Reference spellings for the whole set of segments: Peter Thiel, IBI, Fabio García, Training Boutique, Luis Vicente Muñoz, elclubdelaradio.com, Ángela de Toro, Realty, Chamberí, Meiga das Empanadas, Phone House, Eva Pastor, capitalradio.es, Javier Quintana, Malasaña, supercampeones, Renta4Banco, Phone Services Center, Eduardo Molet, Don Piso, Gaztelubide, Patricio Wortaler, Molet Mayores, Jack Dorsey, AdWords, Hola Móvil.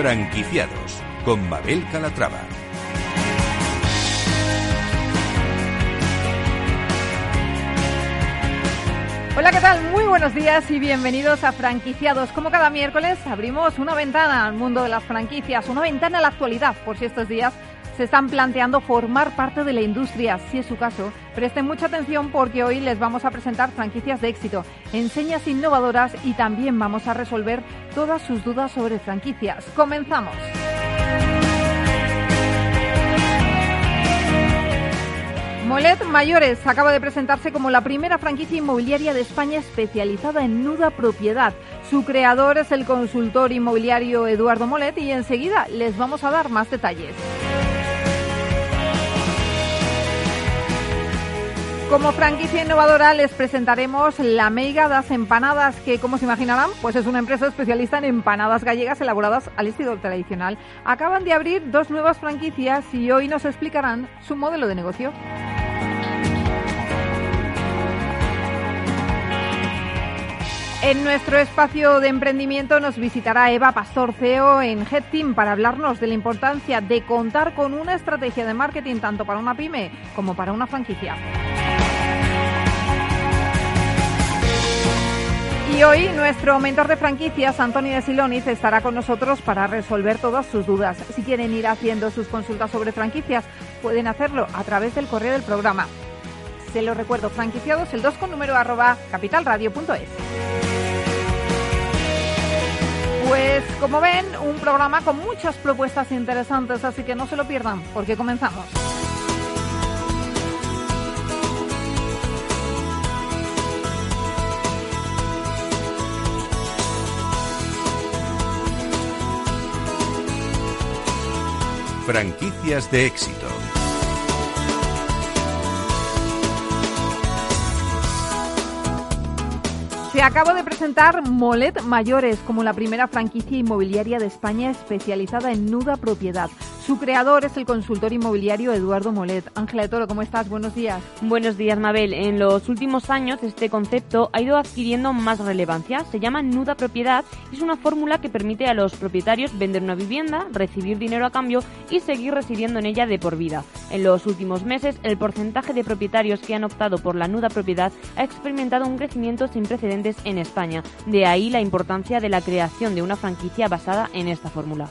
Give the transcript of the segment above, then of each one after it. Franquiciados, con Mabel Calatrava. Hola, ¿qué tal? Muy buenos días y bienvenidos a Franquiciados. Como cada miércoles abrimos una ventana al mundo de las franquicias, una ventana a la actualidad, por si estos días se están planteando formar parte de la industria, si es su caso. Presten mucha atención porque hoy les vamos a presentar franquicias de éxito, enseñas innovadoras y también vamos a resolver todas sus dudas sobre franquicias. ¡Comenzamos! Molet Mayores acaba de presentarse como la primera franquicia inmobiliaria de España especializada en nuda propiedad. Su creador es el consultor inmobiliario Eduardo Molet y enseguida les vamos a dar más detalles. Como franquicia innovadora les presentaremos la Meiga das Empanadas, que como se imaginarán, pues es una empresa especialista en empanadas gallegas elaboradas al estilo tradicional. Acaban de abrir 2 nuevas franquicias y hoy nos explicarán su modelo de negocio. En nuestro espacio de emprendimiento nos visitará Eva Pastor, CEO en Head Team, para hablarnos de la importancia de contar con una estrategia de marketing tanto para una pyme como para una franquicia. Y hoy nuestro mentor de franquicias, Antonio de Siloniz, estará con nosotros para resolver todas sus dudas. Si quieren ir haciendo sus consultas sobre franquicias, pueden hacerlo a través del correo del programa. Se lo recuerdo, franquiciados, el 2 con número @capitalradio.es. Pues como ven, un programa con muchas propuestas interesantes, así que no se lo pierdan, porque comenzamos. Franquicias de éxito. Se acaba de presentar Molet Mayores como la primera franquicia inmobiliaria de España especializada en nuda propiedad. Su creador es el consultor inmobiliario Eduardo Molet. Ángela de Toro, ¿cómo estás? Buenos días. Buenos días, Mabel. En los últimos años este concepto ha ido adquiriendo más relevancia. Se llama nuda propiedad y es una fórmula que permite a los propietarios vender una vivienda, recibir dinero a cambio y seguir residiendo en ella de por vida. En los últimos meses, el porcentaje de propietarios que han optado por la nuda propiedad ha experimentado un crecimiento sin precedentes en España. De ahí la importancia de la creación de una franquicia basada en esta fórmula.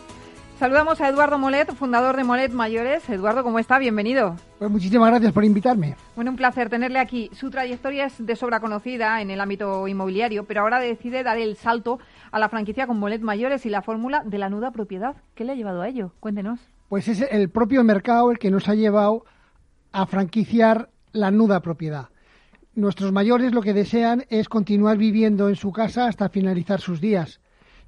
Saludamos a Eduardo Molet, fundador de Molet Mayores. Eduardo, ¿cómo está? Bienvenido. Pues muchísimas gracias por invitarme. Bueno, un placer tenerle aquí. Su trayectoria es de sobra conocida en el ámbito inmobiliario, pero ahora decide dar el salto a la franquicia con Molet Mayores y la fórmula de la nuda propiedad. ¿Qué le ha llevado a ello? Cuéntenos. Pues es el propio mercado el que nos ha llevado a franquiciar la nuda propiedad. Nuestros mayores lo que desean es continuar viviendo en su casa hasta finalizar sus días.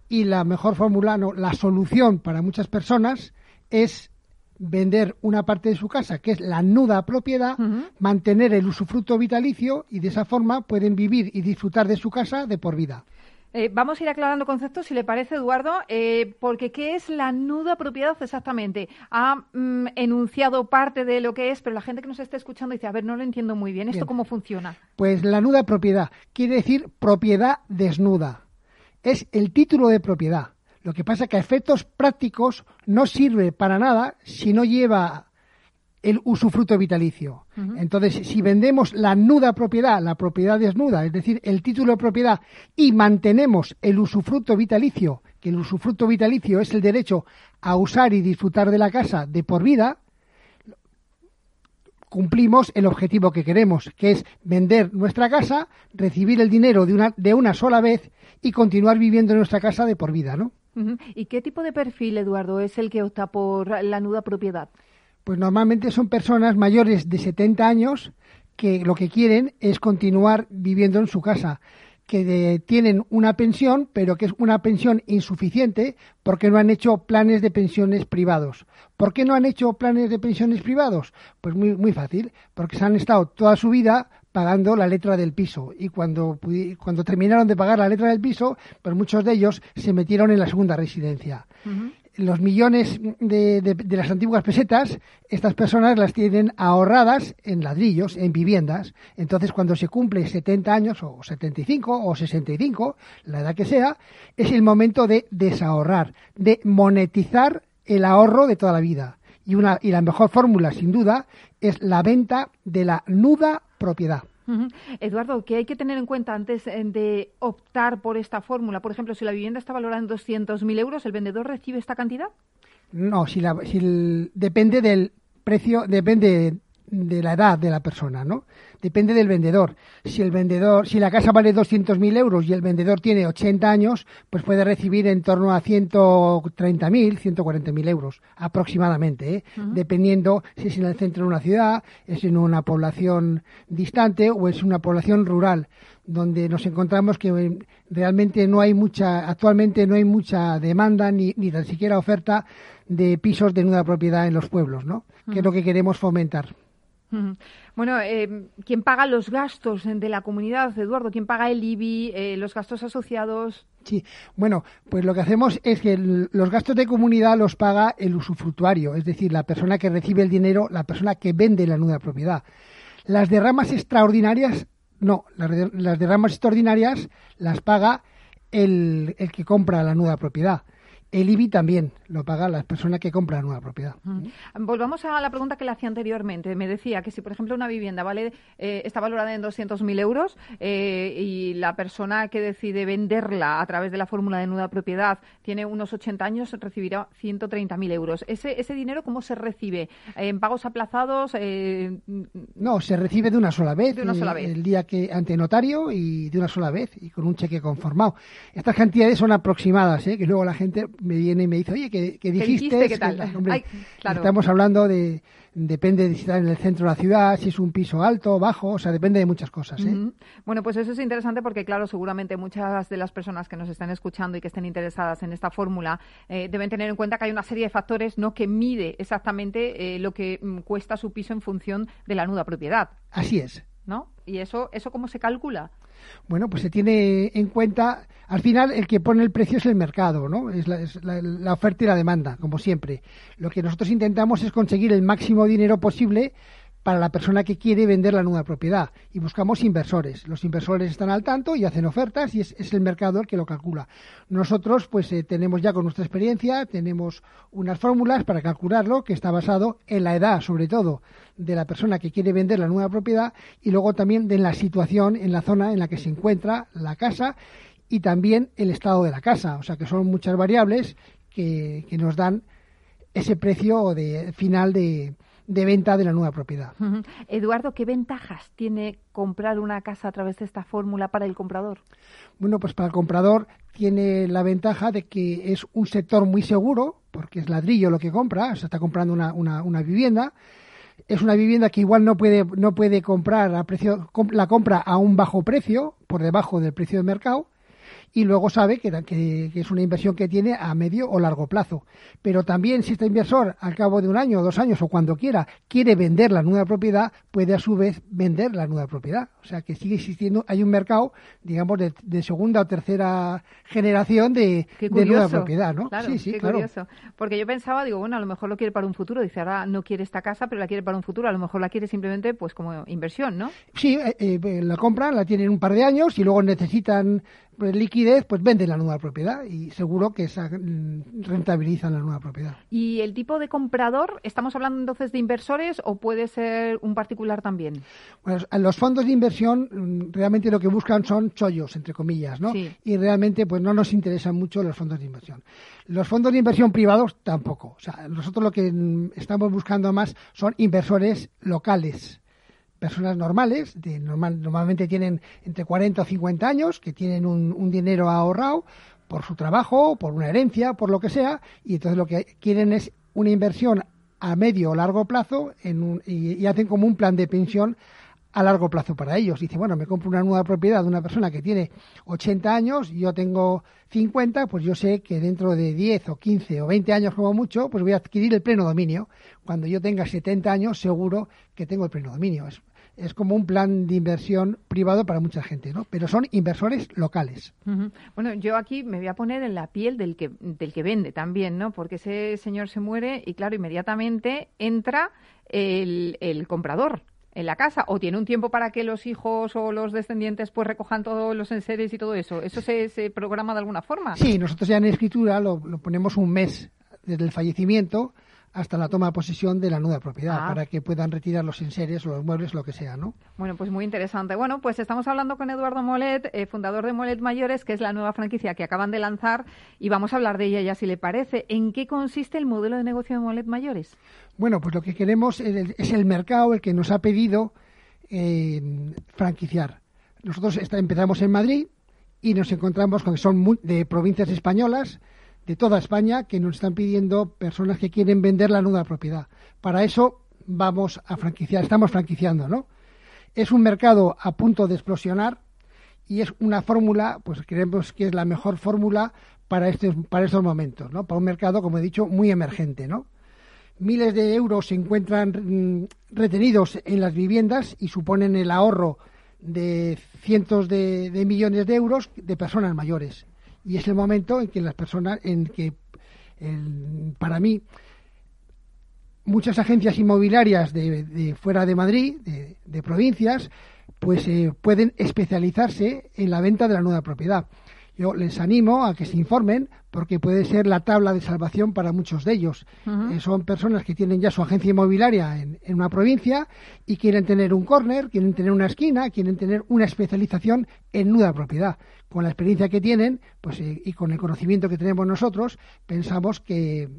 Y la mejor fórmula, no, la solución para muchas personas es vender una parte de su casa, que es la nuda propiedad, mantener el usufructo vitalicio y de esa forma pueden vivir y disfrutar de su casa de por vida. Vamos a ir aclarando conceptos, si le parece, Eduardo, porque ¿qué es la nuda propiedad exactamente? Ha enunciado parte de lo que es, pero la gente que nos está escuchando dice, a ver, no lo entiendo muy bien, ¿esto cómo funciona? Pues la nuda propiedad quiere decir propiedad desnuda. Es el título de propiedad. Lo que pasa es que a efectos prácticos no sirve para nada si no lleva el usufructo vitalicio. Entonces, si vendemos la nuda propiedad, la propiedad desnuda, es decir, el título de propiedad, y mantenemos el usufructo vitalicio, que el usufructo vitalicio es el derecho a usar y disfrutar de la casa de por vida, cumplimos el objetivo que queremos, que es vender nuestra casa, recibir el dinero de una sola vez y continuar viviendo en nuestra casa de por vida, ¿no? ¿Y qué tipo de perfil, Eduardo, es el que opta por la nuda propiedad? Pues normalmente son personas mayores de 70 años que lo que quieren es continuar viviendo en su casa, que tienen una pensión, pero que es una pensión insuficiente porque no han hecho planes de pensiones privados. ¿Por qué no han hecho planes de pensiones privados? Pues muy, muy fácil, porque se han estado toda su vida pagando la letra del piso y cuando terminaron de pagar la letra del piso, pues muchos de ellos se metieron en la segunda residencia. los millones de las antiguas pesetas, estas personas las tienen ahorradas en ladrillos, en viviendas. Entonces, cuando se cumple 70 años, o 75, o 65, la edad que sea, es el momento de desahorrar, de monetizar el ahorro de toda la vida. Y la mejor fórmula, sin duda, es la venta de la nuda propiedad. Eduardo, ¿qué hay que tener en cuenta antes de optar por esta fórmula? Por ejemplo, si la vivienda está valorada en 200.000 euros, ¿el vendedor recibe esta cantidad? No, depende del precio, depende de la edad de la persona, ¿no? Depende del vendedor. Si la casa vale 200.000 euros y el vendedor tiene 80 años, pues puede recibir en torno a 130.000, 140.000 euros aproximadamente, ¿eh? Uh-huh. Dependiendo si es en el centro de una ciudad, es en una población distante o es una población rural, donde nos encontramos que realmente actualmente no hay mucha demanda ni tan siquiera oferta de pisos de nuda propiedad en los pueblos, ¿no? Uh-huh. Que es lo que queremos fomentar. Bueno, ¿quién paga los gastos de la comunidad, Eduardo? ¿Quién paga el IBI, los gastos asociados? Sí, bueno, pues lo que hacemos es que los gastos de comunidad los paga el usufructuario, es decir, la persona que recibe el dinero, la persona que vende la nuda propiedad. Las derramas extraordinarias, no, las derramas extraordinarias las paga el que compra la nuda propiedad. El IBI también lo paga la persona que compra nueva propiedad. Volvamos a la pregunta que le hacía anteriormente. Me decía que si, por ejemplo, una vivienda está valorada en 200.000 euros y la persona que decide venderla a través de la fórmula de nueva propiedad tiene unos 80 años, recibirá 130.000 euros. ¿Ese dinero cómo se recibe? ¿En pagos aplazados? No, se recibe de una sola vez. De una sola vez. El día que ante notario y de una sola vez y con un cheque conformado. Estas cantidades son aproximadas, que luego la gente me viene y me dice, oye, ¿qué dijiste? ¿Qué tal? Hombre, claro. Estamos hablando depende de si está en el centro de la ciudad, si es un piso alto, bajo, o sea, depende de muchas cosas, ¿eh? Uh-huh. Bueno, pues eso es interesante porque, claro, seguramente muchas de las personas que nos están escuchando y que estén interesadas en esta fórmula deben tener en cuenta que hay una serie de factores, ¿no?, que mide exactamente lo que cuesta su piso en función de la nuda propiedad. Así es. ¿No? ¿Y eso cómo se calcula? Bueno, pues se tiene en cuenta, al final el que pone el precio es el mercado, ¿no? Es la oferta y la demanda, como siempre. Lo que nosotros intentamos es conseguir el máximo dinero posible para la persona que quiere vender la nueva propiedad y buscamos inversores. Los inversores están al tanto y hacen ofertas y es el mercado el que lo calcula. Nosotros pues tenemos ya con nuestra experiencia, tenemos unas fórmulas para calcularlo que está basado en la edad, sobre todo, de la persona que quiere vender la nueva propiedad y luego también de la situación en la zona en la que se encuentra la casa y también el estado de la casa. O sea que son muchas variables que nos dan ese precio final de venta de la nueva propiedad. Uh-huh. Eduardo, ¿qué ventajas tiene comprar una casa a través de esta fórmula para el comprador? Bueno, pues para el comprador tiene la ventaja de que es un sector muy seguro, porque es ladrillo lo que compra, o sea, está comprando una vivienda. Es una vivienda que igual no puede comprar la compra a un bajo precio, por debajo del precio de mercado, y luego sabe que es una inversión que tiene a medio o largo plazo. Pero también si este inversor al cabo de un año, 2 años o cuando quiera, quiere vender la nueva propiedad, puede a su vez vender la nueva propiedad. O sea que sigue existiendo, hay un mercado, digamos, de segunda o tercera generación de nueva propiedad, ¿no? Claro, sí, qué claro. Curioso. Porque yo pensaba, digo, bueno, a lo mejor lo quiere para un futuro. Dice, ahora no quiere esta casa, pero la quiere para un futuro. A lo mejor la quiere simplemente pues como inversión, ¿no? Sí, la compran, la tienen un par de años y luego necesitan liquidez, pues venden la nueva propiedad y seguro que rentabilizan la nueva propiedad. ¿Y el tipo de comprador? ¿Estamos hablando entonces de inversores o puede ser un particular también? Bueno, los fondos de inversión realmente lo que buscan son chollos, entre comillas, ¿no? Sí. Y realmente pues no nos interesan mucho los fondos de inversión. Los fondos de inversión privados tampoco. O sea, nosotros lo que estamos buscando más son inversores locales. Personas normales, normalmente tienen entre 40 o 50 años, que tienen un dinero ahorrado por su trabajo, por una herencia, por lo que sea, y entonces lo que quieren es una inversión a medio o largo plazo y hacen como un plan de pensión a largo plazo para ellos. Dice, bueno, me compro una nueva propiedad de una persona que tiene 80 años, yo tengo 50, pues yo sé que dentro de 10 o 15 o 20 años como mucho, pues voy a adquirir el pleno dominio. Cuando yo tenga 70 años, seguro que tengo el pleno dominio. Es es como un plan de inversión privado para mucha gente, ¿no? Pero son inversores locales. Uh-huh. Bueno, yo aquí me voy a poner en la piel del que vende también, ¿no? Porque ese señor se muere y, claro, inmediatamente entra el comprador en la casa, o tiene un tiempo para que los hijos o los descendientes pues recojan todos los enseres y todo eso. ¿Eso se programa de alguna forma? Sí, nosotros ya en escritura lo ponemos un mes desde el fallecimiento hasta la toma de posesión de la nueva propiedad, para que puedan retirar los enseres o los muebles, lo que sea, ¿no? Bueno, pues muy interesante. Bueno, pues estamos hablando con Eduardo Molet, fundador de Molet Mayores, que es la nueva franquicia que acaban de lanzar, y vamos a hablar de ella ya, si le parece. ¿En qué consiste el modelo de negocio de Molet Mayores? Bueno, pues lo que queremos es el mercado, el que nos ha pedido franquiciar. Nosotros empezamos en Madrid y nos encontramos con que son de provincias españolas, de toda España, que nos están pidiendo personas que quieren vender la nueva propiedad. Para eso vamos a franquiciar, estamos franquiciando, ¿no? Es un mercado a punto de explosionar y es una fórmula, pues creemos que es la mejor fórmula para estos momentos, ¿no? Para un mercado, como he dicho, muy emergente, ¿no? Miles de euros se encuentran retenidos en las viviendas y suponen el ahorro de cientos de millones de euros de personas mayores. Y es el momento en que las personas, para mí, muchas agencias inmobiliarias de fuera de Madrid, de provincias, pues pueden especializarse en la venta de la nueva propiedad. Yo les animo a que se informen, porque puede ser la tabla de salvación para muchos de ellos. Uh-huh. Son personas que tienen ya su agencia inmobiliaria en una provincia y quieren tener un córner, quieren tener una esquina, quieren tener una especialización en nueva propiedad. Con la experiencia que tienen, pues y con el conocimiento que tenemos nosotros, pensamos que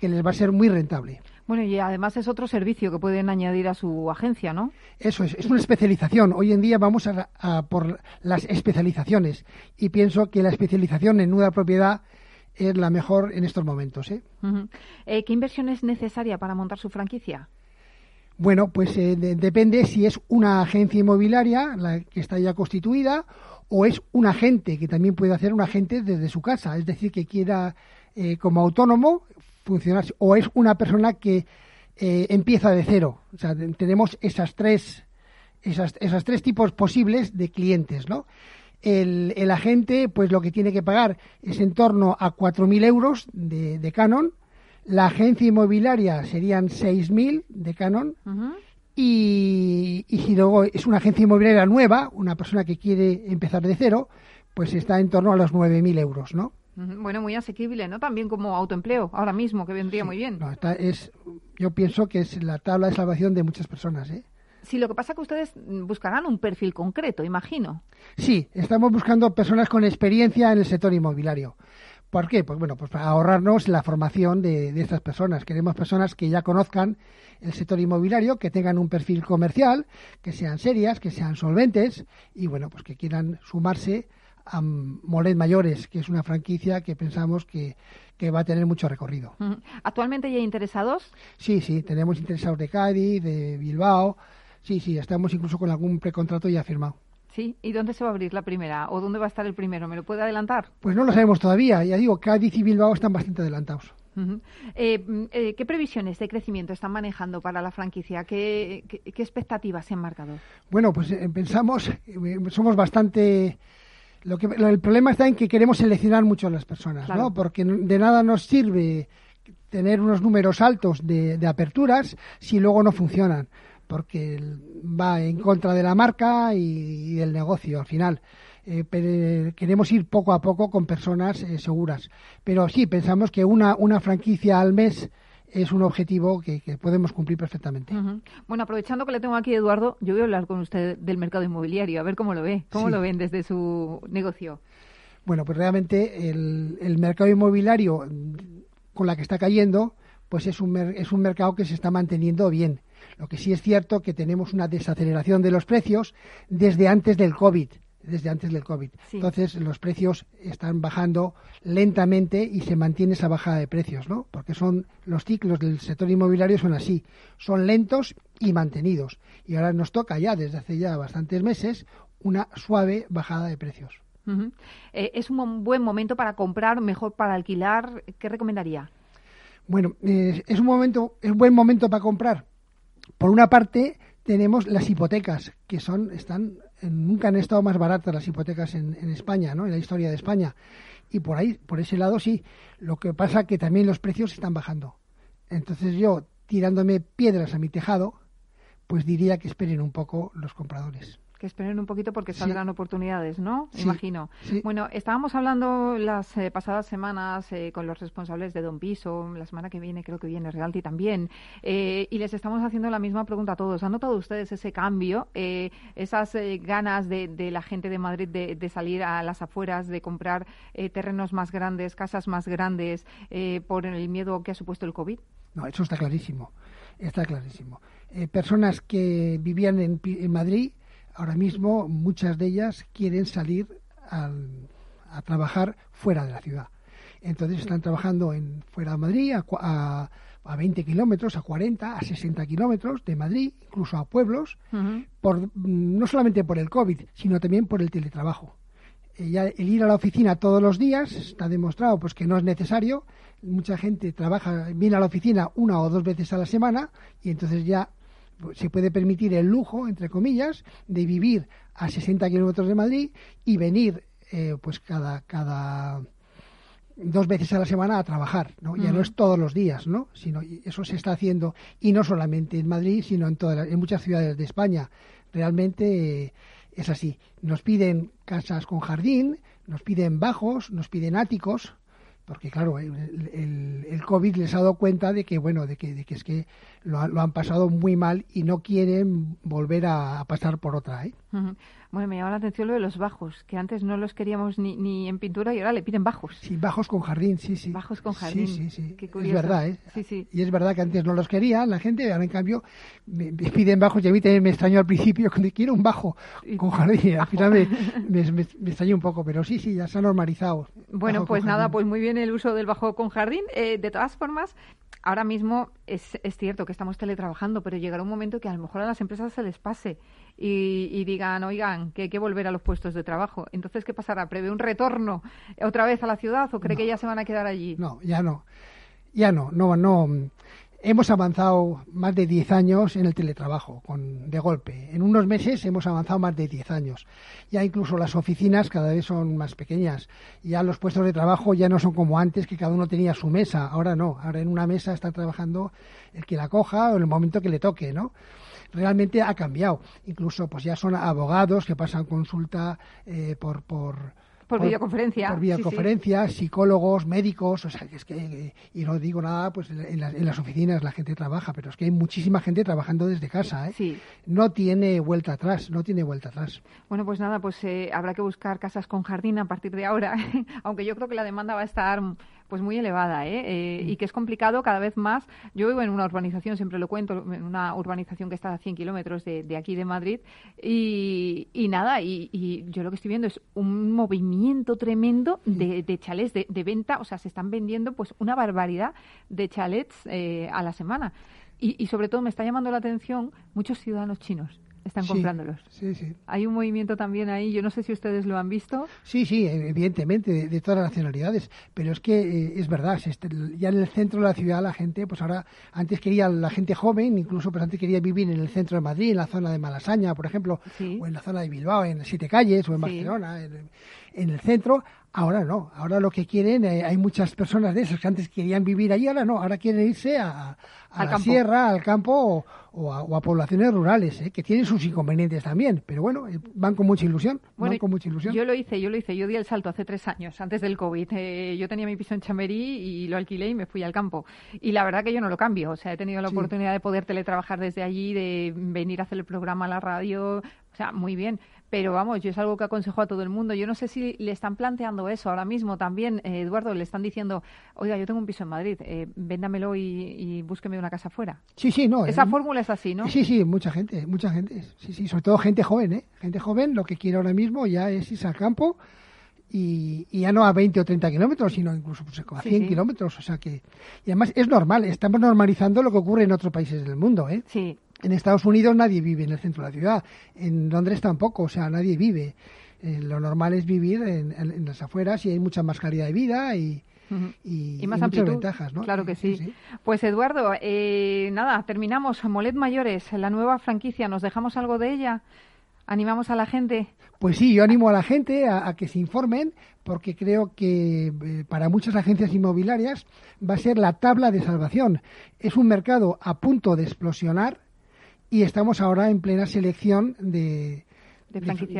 les va a ser muy rentable. Bueno, y además es otro servicio que pueden añadir a su agencia, ¿no? Eso es una especialización. Hoy en día vamos a por las especializaciones y pienso que la especialización en nueva propiedad es la mejor en estos momentos, ¿eh? Uh-huh. ¿Qué inversión es necesaria para montar su franquicia? Bueno, pues depende si es una agencia inmobiliaria la que está ya constituida o es un agente, que también puede hacer un agente desde su casa, es decir, que quiera como autónomo funcionar, o es una persona que empieza de cero. O sea, tenemos esas tres tipos posibles de clientes, ¿no? El agente, pues lo que tiene que pagar es en torno a 4.000 euros de canon. La agencia inmobiliaria serían 6.000 de canon. Uh-huh. Y si luego es una agencia inmobiliaria nueva, una persona que quiere empezar de cero, pues está en torno a los 9.000 euros, ¿no? Bueno, muy asequible, ¿no? También como autoempleo, ahora mismo, que vendría muy bien. No, yo pienso que es la tabla de salvación de muchas personas, ¿eh? Sí, lo que pasa es que ustedes buscarán un perfil concreto, imagino. Sí, estamos buscando personas con experiencia en el sector inmobiliario. ¿Por qué? Pues bueno, pues para ahorrarnos la formación de estas personas. Queremos personas que ya conozcan el sector inmobiliario, que tengan un perfil comercial, que sean serias, que sean solventes y, bueno, pues que quieran sumarse a Molet Mayores, que es una franquicia que pensamos que va a tener mucho recorrido. ¿Actualmente ya hay interesados? Sí, tenemos interesados de Cádiz, de Bilbao. Sí, estamos incluso con algún precontrato ya firmado. Sí, ¿y dónde se va a abrir la primera? ¿O dónde va a estar el primero? ¿Me lo puede adelantar? Pues no lo sabemos todavía. Ya digo, Cádiz y Bilbao están bastante adelantados. Uh-huh. ¿Qué previsiones de crecimiento están manejando para la franquicia? ¿Qué expectativas se han marcado? Bueno, pues pensamos, somos bastante... El problema está en que queremos seleccionar mucho a las personas, claro, ¿no? Porque de nada nos sirve tener unos números altos de aperturas si luego no funcionan, porque va en contra de la marca y del negocio al final. Pero queremos ir poco a poco con personas seguras. Pero sí, pensamos que una franquicia al mes es un objetivo que podemos cumplir perfectamente. Uh-huh. Bueno, aprovechando que le tengo aquí, Eduardo, yo voy a hablar con usted del mercado inmobiliario, a ver cómo lo ve, cómo sí. Lo ven desde su negocio. Bueno, pues realmente el mercado inmobiliario con la que está cayendo, pues es un mercado que se está manteniendo bien. Lo que sí es cierto que tenemos una desaceleración de los precios desde antes del COVID. Sí. Entonces, los precios están bajando lentamente y se mantiene esa bajada de precios, ¿no? Porque son los ciclos del sector inmobiliario son así, son lentos y mantenidos. Y ahora nos toca ya, desde hace ya bastantes meses, una suave bajada de precios. Uh-huh. ¿Es un buen momento para comprar, mejor para alquilar? ¿Qué recomendaría? Bueno, es un buen momento para comprar. Por una parte, tenemos las hipotecas, que nunca han estado más baratas las hipotecas en España, ¿no? En la historia de España. Y por ahí, por ese lado, sí. Lo que pasa que también los precios están bajando. Entonces yo, tirándome piedras a mi tejado, pues diría que esperen un poco los compradores. Que esperen un poquito porque saldrán oportunidades, ¿no? Sí, imagino. Sí. Bueno, estábamos hablando las pasadas semanas con los responsables de Don Piso, la semana que viene creo que viene Realty también, y les estamos haciendo la misma pregunta a todos. ¿Han notado ustedes ese cambio, esas ganas de la gente de Madrid de salir a las afueras, de comprar terrenos más grandes, casas más grandes, por el miedo que ha supuesto el COVID? No, eso está clarísimo, está clarísimo. Personas que vivían en Madrid... Ahora mismo muchas de ellas quieren salir a trabajar fuera de la ciudad. Entonces están trabajando fuera de Madrid, a 20 kilómetros, a 40, a 60 kilómetros de Madrid, incluso a pueblos, uh-huh. No solamente por el COVID, sino también por el teletrabajo. Ya el ir a la oficina todos los días está demostrado pues que no es necesario. Mucha gente viene a la oficina una o dos veces a la semana y entonces ya... se puede permitir el lujo, entre comillas, de vivir a 60 kilómetros de Madrid y venir pues cada dos veces a la semana a trabajar, ¿no? Ya no es todos los días, ¿no? Sino eso se está haciendo, y no solamente en Madrid, sino en muchas ciudades de España. Realmente es así. Nos piden casas con jardín, nos piden bajos, nos piden áticos... Porque, claro, el COVID les ha dado cuenta de que, bueno, de que es que lo han pasado muy mal y no quieren volver a pasar por otra, ¿eh? Uh-huh. Bueno, me llama la atención lo de los bajos, que antes no los queríamos ni en pintura y ahora le piden bajos. Sí, bajos con jardín, sí, sí. Bajos con jardín. Sí, sí, sí. Qué curioso. Es verdad, ¿eh? Sí, sí. Y es verdad que antes no los quería la gente, ahora en cambio me piden bajos, y a mí también me extrañó al principio cuando quiero un bajo con jardín. Al final me extrañó un poco, pero sí, sí, ya se ha normalizado. Bueno, pues nada, pues muy bien el uso del bajo con jardín. De todas formas, ahora mismo es cierto que estamos teletrabajando, pero llegará un momento que a lo mejor a las empresas se les pase y digan, oigan, que hay que volver a los puestos de trabajo. Entonces, ¿qué pasará? ¿Prevé un retorno otra vez a la ciudad o cree que ya se van a quedar allí? No, ya no. Ya no, no, no. Hemos avanzado más de 10 años en el teletrabajo, de golpe. En unos meses hemos avanzado más de 10 años. Ya incluso las oficinas cada vez son más pequeñas. Ya los puestos de trabajo ya no son como antes, que cada uno tenía su mesa. Ahora no. Ahora en una mesa está trabajando el que la coja o en el momento que le toque, ¿no? Realmente ha cambiado. Incluso pues ya son abogados que pasan consulta por videoconferencia. Por videoconferencia, sí, sí. Psicólogos, médicos, o sea, es que, y no digo nada, pues en las oficinas la gente trabaja, pero es que hay muchísima gente trabajando desde casa, ¿eh? Sí. No tiene vuelta atrás, no tiene vuelta atrás. Bueno, pues nada, pues habrá que buscar casas con jardín a partir de ahora, aunque yo creo que la demanda va a estar... pues muy elevada, y que es complicado cada vez más. Yo vivo en una urbanización, siempre lo cuento, en una urbanización que está a 100 kilómetros de aquí de Madrid, y yo lo que estoy viendo es un movimiento tremendo de chalets de venta, o sea, se están vendiendo pues una barbaridad de chalets a la semana. Y sobre todo me está llamando la atención muchos ciudadanos chinos. Están comprándolos. Sí, sí. Hay un movimiento también ahí, yo no sé si ustedes lo han visto. Sí, sí, evidentemente, de todas las nacionalidades, pero es que es verdad, ya en el centro de la ciudad la gente, pues ahora, antes quería la gente joven, incluso pues antes quería vivir en el centro de Madrid, en la zona de Malasaña, por ejemplo, sí. O en la zona de Bilbao, en Siete Calles, o en Barcelona, en el centro. Ahora no, ahora lo que quieren, hay muchas personas de esas que antes querían vivir allí, ahora no, ahora quieren irse a la sierra, al campo o a poblaciones rurales, que tienen sus inconvenientes también, pero bueno, van con mucha ilusión, bueno, van con mucha ilusión. Yo lo hice, yo di el salto hace 3 años, antes del COVID, yo tenía mi piso en Chamberí y lo alquilé y me fui al campo, y la verdad que yo no lo cambio, o sea, he tenido la oportunidad de poder teletrabajar desde allí, de venir a hacer el programa a la radio, o sea, muy bien. Pero vamos, yo es algo que aconsejo a todo el mundo. Yo no sé si le están planteando eso ahora mismo también, Eduardo, le están diciendo, oiga, yo tengo un piso en Madrid, véndamelo y búsqueme una casa fuera. Sí, sí, no. Esa fórmula es así, ¿no? Sí, sí, mucha gente. Sí, sí, sobre todo gente joven, ¿eh? Gente joven, lo que quiere ahora mismo ya es irse al campo y ya no a 20 o 30 kilómetros, sino incluso pues, a 100 kilómetros. O sea que... Y además es normal, estamos normalizando lo que ocurre en otros países del mundo, ¿eh? Sí. En Estados Unidos nadie vive en el centro de la ciudad, en Londres tampoco, o sea, nadie vive. Lo normal es vivir en las afueras y hay mucha más calidad de vida y... y más amplitud, muchas ventajas, ¿no? Claro que sí. Sí. Pues Eduardo, nada, terminamos. Molet Mayores, la nueva franquicia, ¿nos dejamos algo de ella? ¿Animamos a la gente? Pues sí, yo animo a la gente a que se informen, porque creo que para muchas agencias inmobiliarias va a ser la tabla de salvación. Es un mercado a punto de explosionar y estamos ahora en plena selección de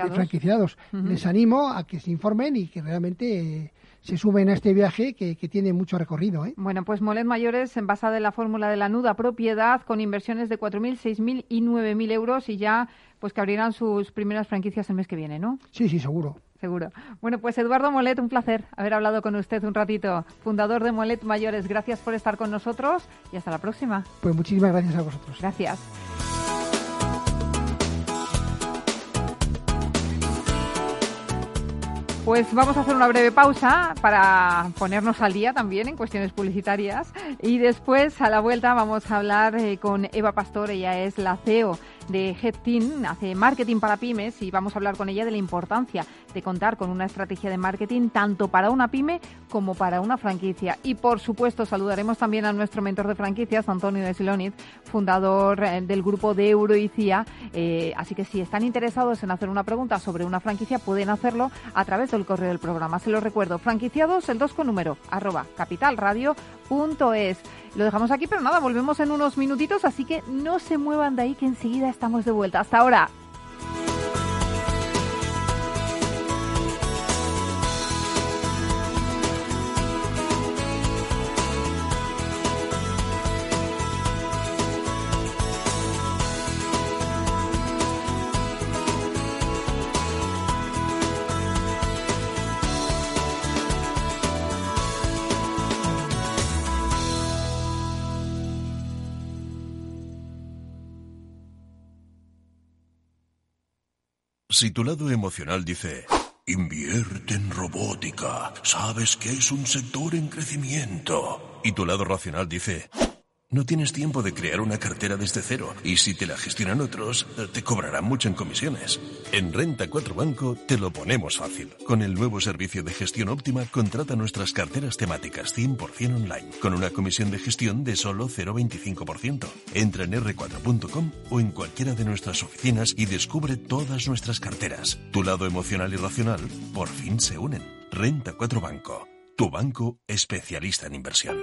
franquiciados. Uh-huh. Les animo a que se informen y que realmente se suben a este viaje que tiene mucho recorrido, ¿eh? Bueno, pues Molet Mayores, basada en la fórmula de la nuda propiedad, con inversiones de 4.000, 6.000 y 9.000 euros, y ya pues que abrirán sus primeras franquicias el mes que viene, ¿no? Sí, sí, seguro. Seguro. Bueno, pues Eduardo Molet, un placer haber hablado con usted un ratito, fundador de Molet Mayores. Gracias por estar con nosotros y hasta la próxima. Pues muchísimas gracias a vosotros. Gracias. Pues vamos a hacer una breve pausa para ponernos al día también en cuestiones publicitarias y después a la vuelta vamos a hablar con Eva Pastor. Ella es la CEO de Head Team, hace marketing para pymes y vamos a hablar con ella de la importancia de contar con una estrategia de marketing tanto para una pyme como para una franquicia. Y por supuesto saludaremos también a nuestro mentor de franquicias, Antonio de Siloniz, fundador del grupo de Eurici. Así que si están interesados en hacer una pregunta sobre una franquicia pueden hacerlo a través del correo del programa. Se lo recuerdo, franquiciados el 2 @ capitalradio.es. Lo dejamos aquí, pero nada, volvemos en unos minutitos, así que no se muevan de ahí que enseguida estamos de vuelta. Hasta ahora. Si tu lado emocional dice, invierte en robótica, sabes que es un sector en crecimiento, y tu lado racional dice, no tienes tiempo de crear una cartera desde cero, y si te la gestionan otros, te cobrarán mucho en comisiones. En Renta4Banco te lo ponemos fácil. Con el nuevo servicio de gestión óptima, contrata nuestras carteras temáticas 100% online, con una comisión de gestión de solo 0,25%. Entra en r4.com o en cualquiera de nuestras oficinas y descubre todas nuestras carteras. Tu lado emocional y racional por fin se unen. Renta4Banco, tu banco especialista en inversión.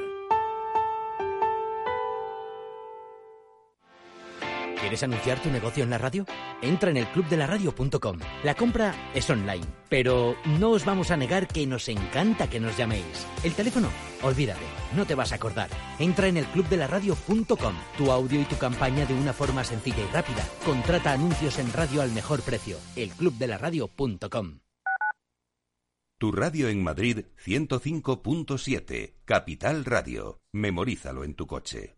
¿Quieres anunciar tu negocio en la radio? Entra en elclubdelaradio.com. La compra es online, pero no os vamos a negar que nos encanta que nos llaméis. El teléfono, olvídate, no te vas a acordar. Entra en elclubdelaradio.com. Tu audio y tu campaña de una forma sencilla y rápida. Contrata anuncios en radio al mejor precio. Elclubdelaradio.com. Tu radio en Madrid, 105.7, Capital Radio. Memorízalo en tu coche.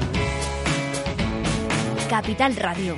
Capital Radio.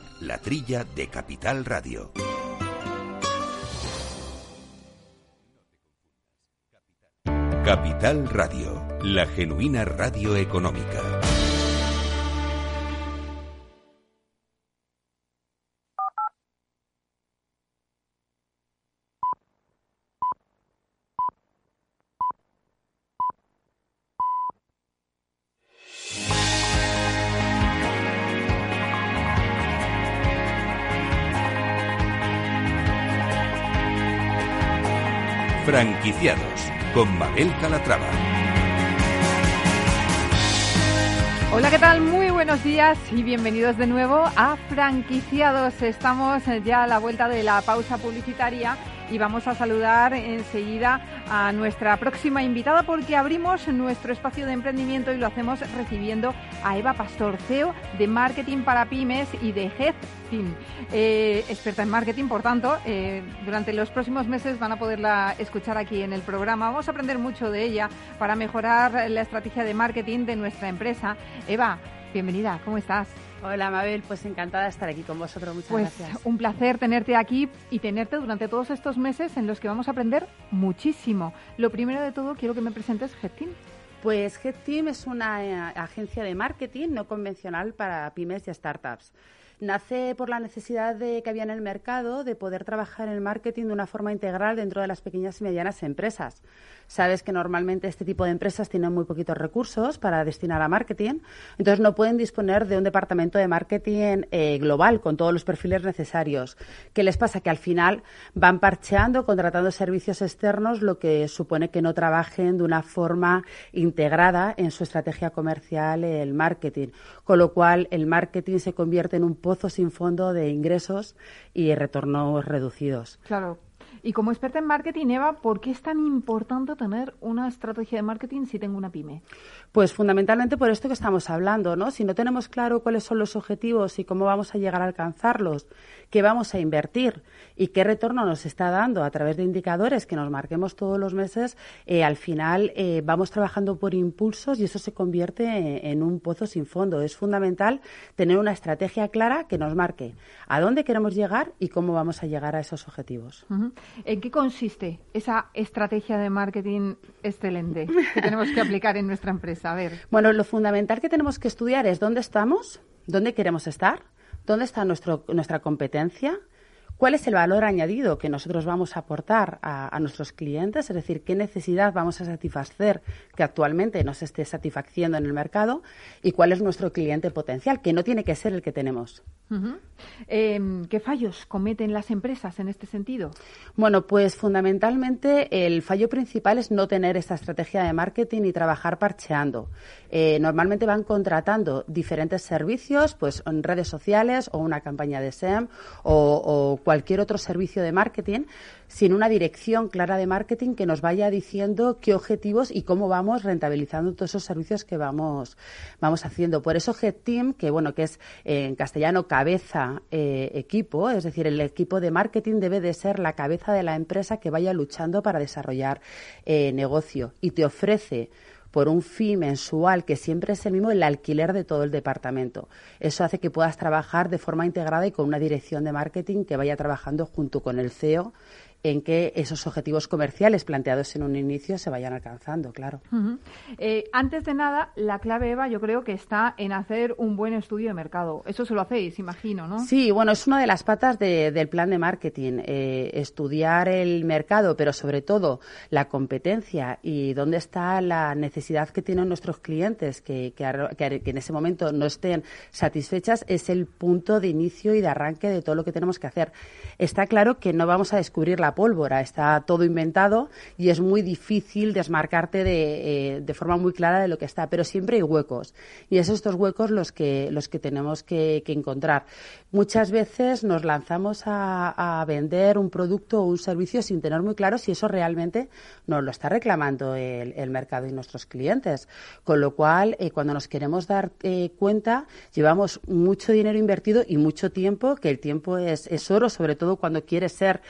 La Trilla de Capital Radio. Capital Radio, la genuina radio económica. Franquiciados, con Mabel Calatrava. Hola, ¿qué tal? Muy buenos días y bienvenidos de nuevo a Franquiciados. Estamos ya a la vuelta de la pausa publicitaria y vamos a saludar enseguida a nuestra próxima invitada porque abrimos nuestro espacio de emprendimiento y lo hacemos recibiendo a Eva Pastor, CEO de Marketing para Pymes y de Head Team. Experta en marketing, por tanto, durante los próximos meses van a poderla escuchar aquí en el programa. Vamos a aprender mucho de ella para mejorar la estrategia de marketing de nuestra empresa. Eva, bienvenida, ¿cómo estás? Hola Mabel, pues encantada de estar aquí con vosotros, muchas gracias. Un placer tenerte aquí y tenerte durante todos estos meses en los que vamos a aprender muchísimo. Lo primero de todo, quiero que me presentes Head Team. Pues Head Team es una agencia de marketing no convencional para pymes y startups. Nace por la necesidad que había en el mercado de poder trabajar en el marketing de una forma integral dentro de las pequeñas y medianas empresas. Sabes que normalmente este tipo de empresas tienen muy poquitos recursos para destinar a marketing, entonces no pueden disponer de un departamento de marketing global con todos los perfiles necesarios. ¿Qué les pasa? Que al final van parcheando, contratando servicios externos, lo que supone que no trabajen de una forma integrada en su estrategia comercial el marketing, con lo cual el marketing se convierte en un pozo sin fondo de ingresos y retornos reducidos. Claro. Y como experta en marketing, Eva, ¿por qué es tan importante tener una estrategia de marketing si tengo una pyme? Pues fundamentalmente por esto que estamos hablando, ¿no? Si no tenemos claro cuáles son los objetivos y cómo vamos a llegar a alcanzarlos, qué vamos a invertir y qué retorno nos está dando a través de indicadores que nos marquemos todos los meses, al final vamos trabajando por impulsos y eso se convierte en un pozo sin fondo. Es fundamental tener una estrategia clara que nos marque a dónde queremos llegar y cómo vamos a llegar a esos objetivos. Uh-huh. ¿En qué consiste esa estrategia de marketing excelente que tenemos que aplicar en nuestra empresa? A ver. Bueno, lo fundamental que tenemos que estudiar es dónde estamos, dónde queremos estar, dónde está nuestra competencia, cuál es el valor añadido que nosotros vamos a aportar a nuestros clientes, es decir, qué necesidad vamos a satisfacer que actualmente nos esté satisfaciendo en el mercado y cuál es nuestro cliente potencial, que no tiene que ser el que tenemos. Uh-huh. ¿Qué fallos cometen las empresas en este sentido? Bueno, pues fundamentalmente el fallo principal es no tener esta estrategia de marketing y trabajar parcheando. Normalmente van contratando diferentes servicios, pues en redes sociales o una campaña de SEM o cualquier otro servicio de marketing sin una dirección clara de marketing que nos vaya diciendo qué objetivos y cómo vamos rentabilizando todos esos servicios que vamos haciendo. Por eso Head Team, que bueno, que es en castellano cabeza, equipo, es decir, el equipo de marketing debe de ser la cabeza de la empresa que vaya luchando para desarrollar negocio y te ofrece por un fee mensual, que siempre es el mismo, el alquiler de todo el departamento. Eso hace que puedas trabajar de forma integrada y con una dirección de marketing que vaya trabajando junto con el CEO en que esos objetivos comerciales planteados en un inicio se vayan alcanzando, claro. Uh-huh. Antes de nada, la clave, Eva, yo creo que está en hacer un buen estudio de mercado. Eso se lo hacéis, imagino, ¿no? Sí, bueno, es una de las patas del plan de marketing. Estudiar el mercado, pero sobre todo la competencia y dónde está la necesidad que tienen nuestros clientes que en ese momento no estén satisfechas es el punto de inicio y de arranque de todo lo que tenemos que hacer. Está claro que no vamos a descubrir la pólvora, está todo inventado y es muy difícil desmarcarte de forma muy clara de lo que está, pero siempre hay huecos y es estos huecos los que tenemos que encontrar. Muchas veces nos lanzamos a vender un producto o un servicio sin tener muy claro si eso realmente nos lo está reclamando el mercado y nuestros clientes, con lo cual cuando nos queremos dar cuenta llevamos mucho dinero invertido y mucho tiempo, que el tiempo es oro, sobre todo cuando quieres ser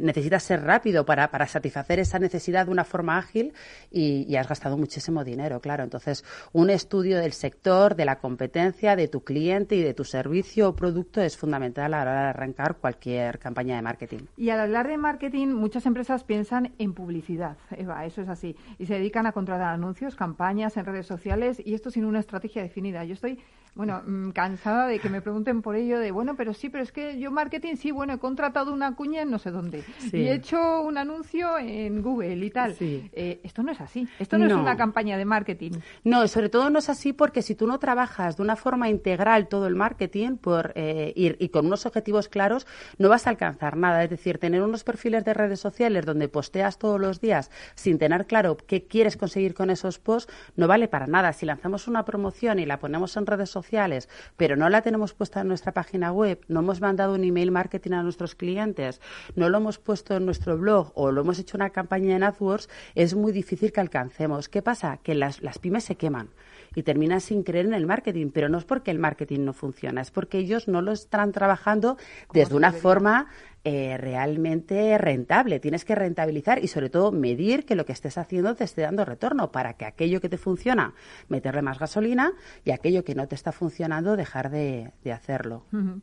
necesitas ser rápido para satisfacer esa necesidad de una forma ágil y has gastado muchísimo dinero, claro. Entonces, un estudio del sector, de la competencia, de tu cliente y de tu servicio o producto es fundamental a la hora de arrancar cualquier campaña de marketing. Y al hablar de marketing, muchas empresas piensan en publicidad, Eva, eso es así, y se dedican a contratar anuncios, campañas en redes sociales, y esto sin una estrategia definida. Yo estoy, bueno, cansada de que me pregunten por ello de, bueno, pero sí, pero es que yo marketing, sí, bueno, he contratado una cuña en no sé dónde, sí, y he hecho un anuncio en Google y tal. Sí. Esto no es así, esto no es una campaña de marketing. No, sobre todo no es así porque si tú no trabajas de una forma integral todo el marketing por y con unos objetivos claros, no vas a alcanzar nada. Es decir, tener unos perfiles de redes sociales donde posteas todos los días sin tener claro qué quieres conseguir con esos posts no vale para nada. Si lanzamos una promoción y la ponemos en redes sociales, pero no la tenemos puesta en nuestra página web, no hemos mandado un email marketing a nuestros clientes, no lo hemos puesto en nuestro blog o lo hemos hecho una campaña en AdWords, es muy difícil que alcancemos. ¿Qué pasa? Que las pymes se queman y terminan sin creer en el marketing, pero no es porque el marketing no funciona, es porque ellos no lo están trabajando desde una forma realmente rentable. Tienes que rentabilizar y sobre todo medir que lo que estés haciendo te esté dando retorno para que aquello que te funciona meterle más gasolina y aquello que no te está funcionando dejar de hacerlo. Uh-huh.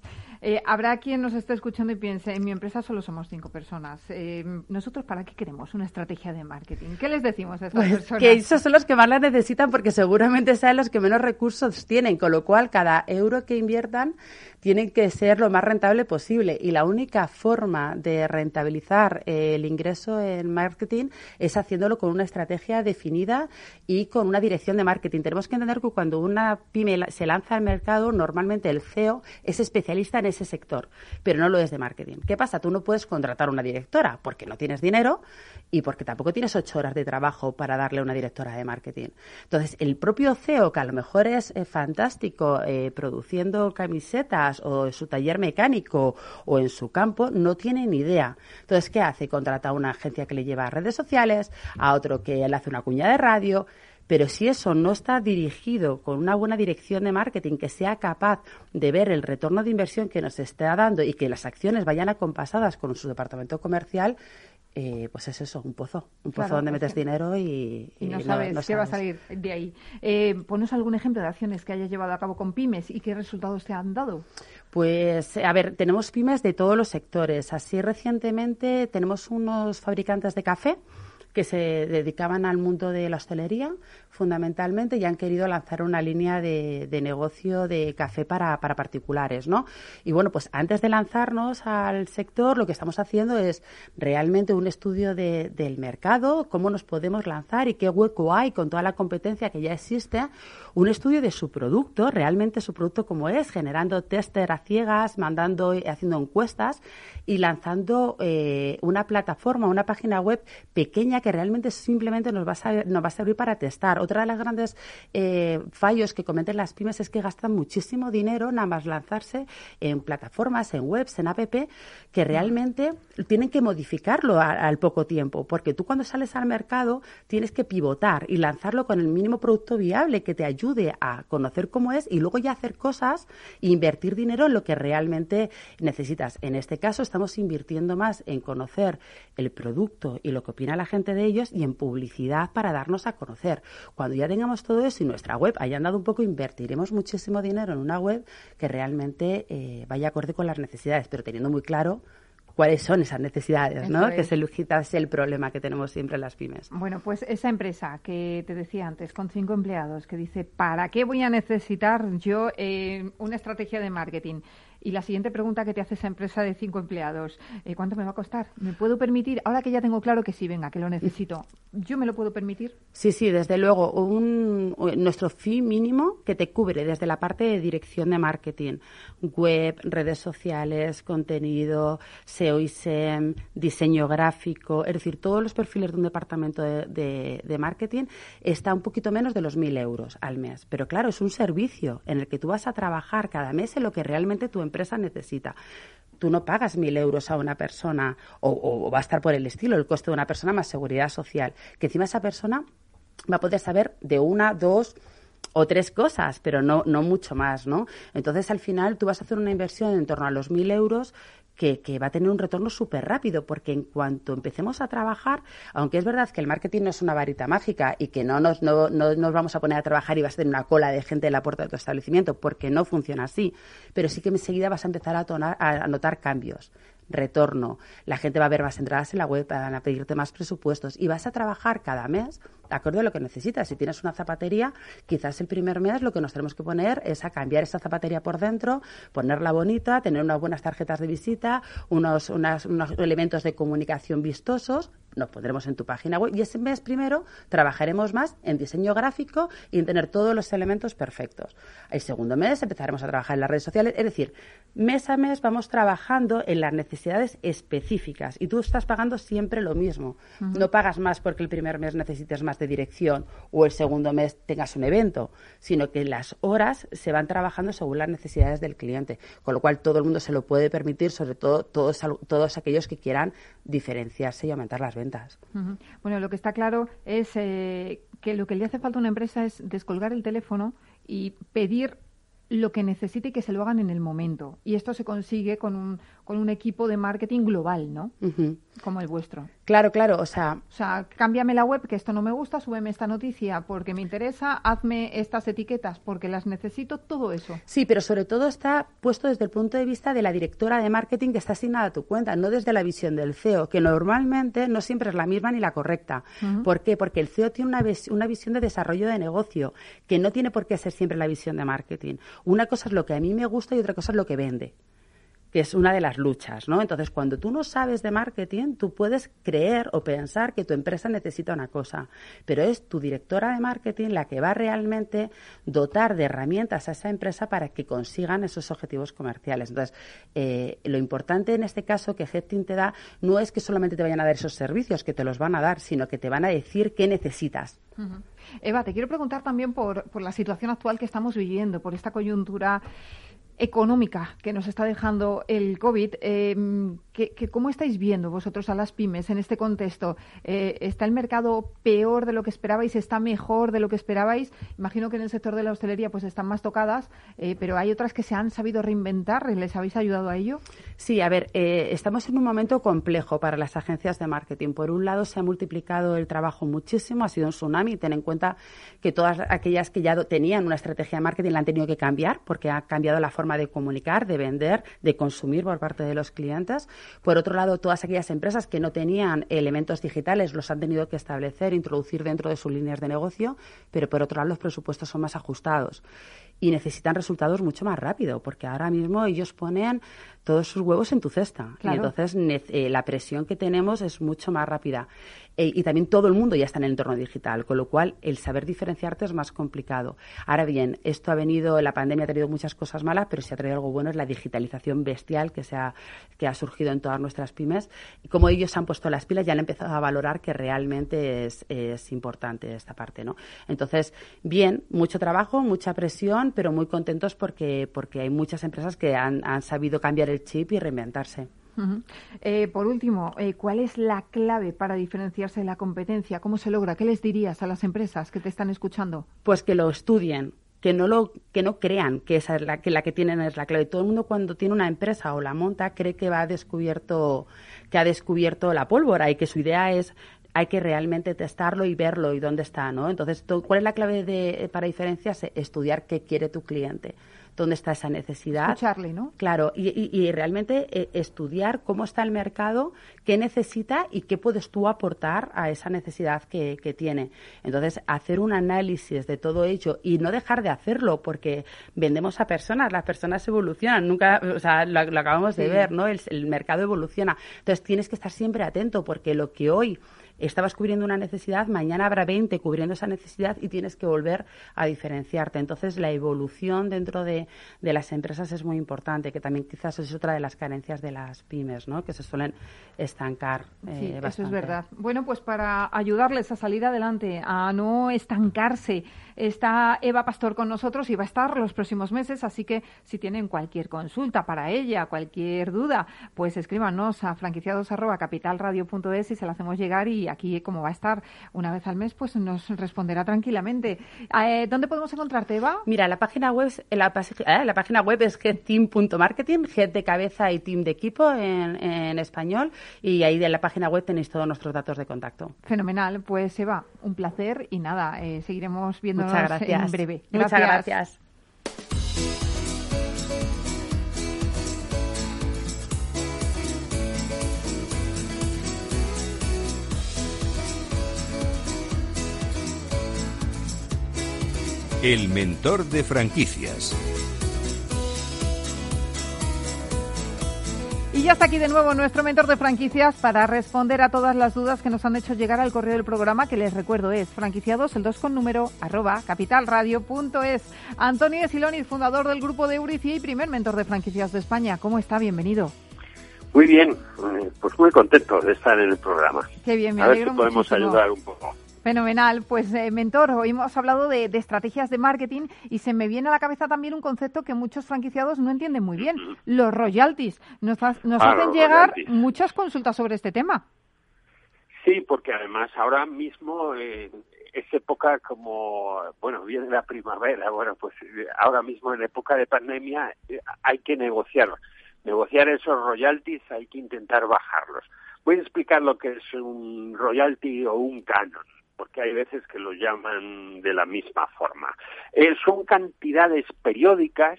Habrá quien nos esté escuchando y piense, en mi empresa solo somos 5 personas. ¿Nosotros para qué queremos una estrategia de marketing? ¿Qué les decimos a estas personas? Que esos son los que más la necesitan porque seguramente sean los que menos recursos tienen, con lo cual cada euro que inviertan tiene que ser lo más rentable posible y la única forma de rentabilizar el ingreso en marketing es haciéndolo con una estrategia definida y con una dirección de marketing. Tenemos que entender que cuando una pyme se lanza al mercado, normalmente el CEO es especialista en ese sector, pero no lo es de marketing. ¿Qué pasa? Tú no puedes contratar una directora porque no tienes dinero y porque tampoco tienes 8 horas de trabajo para darle a una directora de marketing. Entonces, el propio CEO, que a lo mejor es fantástico produciendo camisetas o en su taller mecánico o en su campo, no tiene ni idea. Entonces, ¿qué hace? Contrata a una agencia que le lleva a redes sociales, a otro que le hace una cuña de radio. Pero si eso no está dirigido con una buena dirección de marketing que sea capaz de ver el retorno de inversión que nos está dando y que las acciones vayan acompasadas con su departamento comercial, pues es eso, un pozo donde metes dinero y no sabes qué va a salir de ahí. Ponos algún ejemplo de acciones que hayas llevado a cabo con pymes y qué resultados te han dado. Pues, a ver, tenemos pymes de todos los sectores. Así recientemente tenemos unos fabricantes de café que se dedicaban al mundo de la hostelería, fundamentalmente, y han querido lanzar una línea de negocio de café para particulares, ¿no? Y bueno, pues antes de lanzarnos al sector, lo que estamos haciendo es realmente un estudio del mercado, cómo nos podemos lanzar y qué hueco hay con toda la competencia que ya existe, un estudio de su producto, realmente su producto como es, generando tester a ciegas, haciendo encuestas y lanzando una plataforma, una página web pequeña que realmente simplemente nos va a servir para testar. Otra de las grandes fallos que cometen las pymes es que gastan muchísimo dinero nada más lanzarse en plataformas, en webs, en app, que realmente tienen que modificarlo al poco tiempo, porque tú cuando sales al mercado tienes que pivotar y lanzarlo con el mínimo producto viable que te ayude a conocer cómo es y luego ya hacer cosas e invertir dinero en lo que realmente necesitas. En este caso estamos invirtiendo más en conocer el producto y lo que opina la gente de ellos y en publicidad para darnos a conocer. Cuando ya tengamos todo eso y nuestra web haya andado un poco, invertiremos muchísimo dinero en una web que realmente vaya acorde con las necesidades, pero teniendo muy claro cuáles son esas necesidades, ¿no? Que es el problema que tenemos siempre las pymes. Bueno, pues esa empresa que te decía antes, con 5 empleados, que dice, ¿para qué voy a necesitar yo una estrategia de marketing? Y la siguiente pregunta que te hace esa empresa de 5 empleados, ¿cuánto me va a costar? ¿Me puedo permitir? Ahora que ya tengo claro que sí, venga, que lo necesito, ¿yo me lo puedo permitir? Sí, desde luego. Nuestro fee mínimo que te cubre desde la parte de dirección de marketing, web, redes sociales, contenido, SEO y SEM, diseño gráfico, es decir, todos los perfiles de un departamento de marketing está un poquito menos de los 1.000 euros al mes. Pero claro, es un servicio en el que tú vas a trabajar cada mes en lo que realmente tu empresa necesita. Tú no pagas 1.000 euros a una persona o va a estar por el estilo, el coste de una persona más seguridad social, que encima esa persona va a poder saber de 1, 2 o 3 cosas, pero no mucho más, ¿no? Entonces, al final, tú vas a hacer una inversión en torno a los 1.000 euros que va a tener un retorno súper rápido, porque en cuanto empecemos a trabajar, aunque es verdad que el marketing no es una varita mágica y que no nos vamos a poner a trabajar y vas a tener una cola de gente en la puerta de tu establecimiento, porque no funciona así, pero sí que enseguida vas a empezar a notar cambios. Retorno, la gente va a ver más entradas en la web, van a pedirte más presupuestos y vas a trabajar cada mes de acuerdo a lo que necesitas. Si tienes una zapatería, quizás el primer mes lo que nos tenemos que poner es a cambiar esa zapatería por dentro, ponerla bonita, tener unas buenas tarjetas de visita, unos elementos de comunicación vistosos. Nos pondremos en tu página web y ese mes primero trabajaremos más en diseño gráfico y en tener todos los elementos perfectos. El segundo mes empezaremos a trabajar en las redes sociales. Es decir, mes a mes vamos trabajando en las necesidades específicas y tú estás pagando siempre lo mismo. Uh-huh. No pagas más porque el primer mes necesites más de dirección o el segundo mes tengas un evento, sino que las horas se van trabajando según las necesidades del cliente, con lo cual todo el mundo se lo puede permitir, sobre todo todos aquellos que quieran diferenciarse y aumentar las ventas. Uh-huh. Bueno, lo que está claro es que lo que le hace falta a una empresa es descolgar el teléfono y pedir lo que necesite y que se lo hagan en el momento. Y esto se consigue con un equipo de marketing global, ¿no? Uh-huh. Como el vuestro. Claro, o sea, cámbiame la web, que esto no me gusta, súbeme esta noticia porque me interesa, hazme estas etiquetas porque las necesito, todo eso. Sí, pero sobre todo está puesto desde el punto de vista de la directora de marketing que está asignada a tu cuenta, no desde la visión del CEO, que normalmente no siempre es la misma ni la correcta. Uh-huh. ¿Por qué? Porque el CEO tiene una visión de desarrollo de negocio, que no tiene por qué ser siempre la visión de marketing. Una cosa es lo que a mí me gusta y otra cosa es lo que vende, que es una de las luchas, ¿no? Entonces, cuando tú no sabes de marketing, tú puedes creer o pensar que tu empresa necesita una cosa, pero es tu directora de marketing la que va realmente dotar de herramientas a esa empresa para que consigan esos objetivos comerciales. Entonces, lo importante en este caso que Head Team te da no es que solamente te vayan a dar esos servicios, que te los van a dar, sino que te van a decir qué necesitas. Uh-huh. Eva, te quiero preguntar también por la situación actual que estamos viviendo, por esta coyuntura económica que nos está dejando el COVID, que ¿cómo estáis viendo vosotros a las pymes en este contexto? ¿Está el mercado peor de lo que esperabais? ¿Está mejor de lo que esperabais? Imagino que en el sector de la hostelería pues están más tocadas, pero hay otras que se han sabido reinventar. ¿Les habéis ayudado a ello? Sí, a ver, estamos en un momento complejo para las agencias de marketing. Por un lado, se ha multiplicado el trabajo muchísimo, ha sido un tsunami. Ten en cuenta que todas aquellas que ya tenían una estrategia de marketing la han tenido que cambiar porque ha cambiado la forma de comunicar, de vender, de consumir por parte de los clientes. Por otro lado, todas aquellas empresas que no tenían elementos digitales los han tenido que establecer, introducir dentro de sus líneas de negocio, pero por otro lado los presupuestos son más ajustados y necesitan resultados mucho más rápido, porque ahora mismo ellos ponen todos sus huevos en tu cesta. Claro. Y entonces la presión que tenemos es mucho más rápida. Y también todo el mundo ya está en el entorno digital, con lo cual el saber diferenciarte es más complicado. Ahora bien, esto ha venido, la pandemia ha traído muchas cosas malas, pero si ha traído algo bueno es la digitalización bestial que ha surgido en todas nuestras pymes. Y como ellos han puesto las pilas, ya han empezado a valorar que realmente es importante esta parte, ¿no? Entonces, bien, mucho trabajo, mucha presión, pero muy contentos porque hay muchas empresas que han sabido cambiar el chip y reinventarse. Uh-huh. Por último, ¿cuál es la clave para diferenciarse de la competencia? ¿Cómo se logra? ¿Qué les dirías a las empresas que te están escuchando? Pues que lo estudien, que no crean que esa es la que tienen es la clave. Todo el mundo cuando tiene una empresa o la monta cree que ha descubierto la pólvora y que su idea es hay que realmente testarlo y verlo y dónde está, ¿no? Entonces, ¿cuál es la clave para diferenciarse? Estudiar qué quiere tu cliente. ¿Dónde está esa necesidad? Escucharle, ¿no? Claro, y realmente estudiar cómo está el mercado, qué necesita y qué puedes tú aportar a esa necesidad que tiene. Entonces, hacer un análisis de todo ello y no dejar de hacerlo, porque vendemos a personas, las personas evolucionan, nunca, o sea, lo acabamos de ver, ¿no? El mercado evoluciona. Entonces, tienes que estar siempre atento, porque lo que hoy estabas cubriendo una necesidad, mañana habrá 20 cubriendo esa necesidad y tienes que volver a diferenciarte. Entonces, la evolución dentro de las empresas es muy importante, que también quizás es otra de las carencias de las pymes, ¿no? Que se suelen estancar bastante. Eso es verdad. Bueno, pues para ayudarles a salir adelante, a no estancarse, está Eva Pastor con nosotros y va a estar los próximos meses, así que si tienen cualquier consulta para ella, cualquier duda, pues escríbanos a franquiciados@capitalradio.es y se la hacemos llegar y y aquí, como va a estar una vez al mes, pues nos responderá tranquilamente. ¿Dónde podemos encontrarte, Eva? Mira, la página web es headteam.marketing, head de cabeza y team de equipo en español, y ahí de la página web tenéis todos nuestros datos de contacto. Fenomenal, pues Eva, un placer y nada, seguiremos viéndonos en breve. Gracias. Muchas gracias. El mentor de franquicias. Y ya está aquí de nuevo nuestro mentor de franquicias para responder a todas las dudas que nos han hecho llegar al correo del programa, que les recuerdo es franquiciados@capitalradio.es. Antonio de Siloniz, fundador del grupo de Eurici y primer mentor de franquicias de España. ¿Cómo está? Bienvenido. Muy bien, pues muy contento de estar en el programa. Qué bien, me alegro muchísimo. A ver si podemos ayudar un poco. Fenomenal. Pues, mentor, hoy hemos hablado de estrategias de marketing y se me viene a la cabeza también un concepto que muchos franquiciados no entienden muy bien, los royalties. Nos hacen llegar muchas consultas sobre este tema. Sí, porque además ahora mismo es época como, bueno, viene la primavera, bueno, pues ahora mismo en época de pandemia hay que negociar esos royalties, hay que intentar bajarlos. Voy a explicar lo que es un royalty o un canon, porque hay veces que lo llaman de la misma forma. Son cantidades periódicas,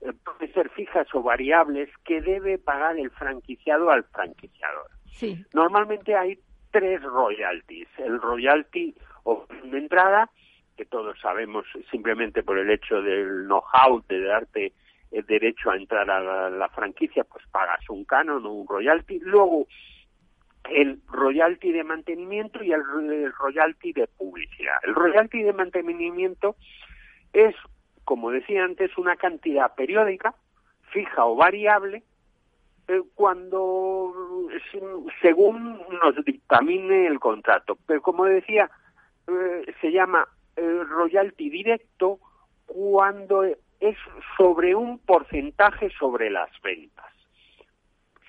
pueden ser fijas o variables, que debe pagar el franquiciado al franquiciador. Sí. Normalmente hay tres royalties. El royalty o de entrada, que todos sabemos simplemente por el hecho del know-how de darte el derecho a entrar a la franquicia, pues pagas un canon o un royalty. Luego, el royalty de mantenimiento y el royalty de publicidad. El royalty de mantenimiento es, como decía antes, una cantidad periódica, fija o variable, cuando según nos dictamine el contrato. Pero como decía, se llama royalty directo cuando es sobre un porcentaje sobre las ventas,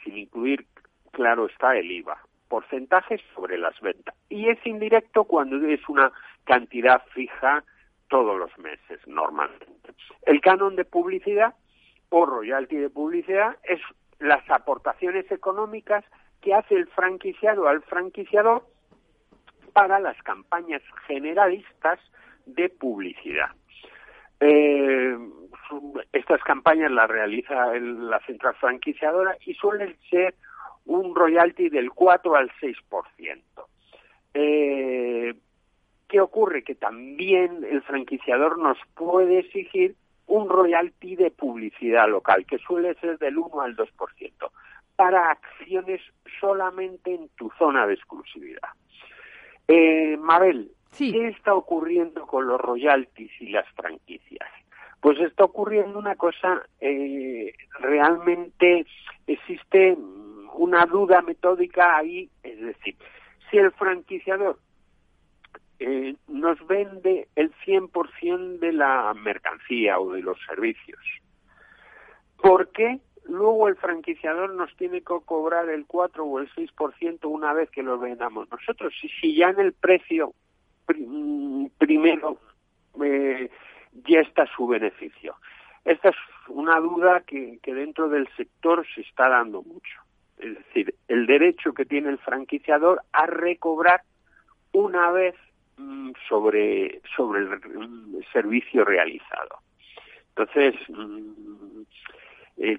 sin incluir, claro está, el IVA, porcentajes sobre las ventas. Y es indirecto cuando es una cantidad fija todos los meses, normalmente. El canon de publicidad o royalty de publicidad es las aportaciones económicas que hace el franquiciado al franquiciador para las campañas generalistas de publicidad. Estas campañas las realiza la central franquiciadora y suelen ser un royalty del 4 al 6%. ¿Qué ocurre? Que también el franquiciador nos puede exigir un royalty de publicidad local, que suele ser del 1 al 2%, para acciones solamente en tu zona de exclusividad. Mabel, sí. ¿Qué está ocurriendo con los royalties y las franquicias? Pues está ocurriendo una cosa, realmente existe una duda metódica ahí, es decir, si el franquiciador nos vende el 100% de la mercancía o de los servicios, ¿por qué luego el franquiciador nos tiene que cobrar el 4 o el 6% una vez que lo vendamos nosotros? Si ya en el precio primero ya está su beneficio. Esta es una duda que dentro del sector se está dando mucho. Es decir, el derecho que tiene el franquiciador a recobrar una vez sobre el servicio realizado. Entonces,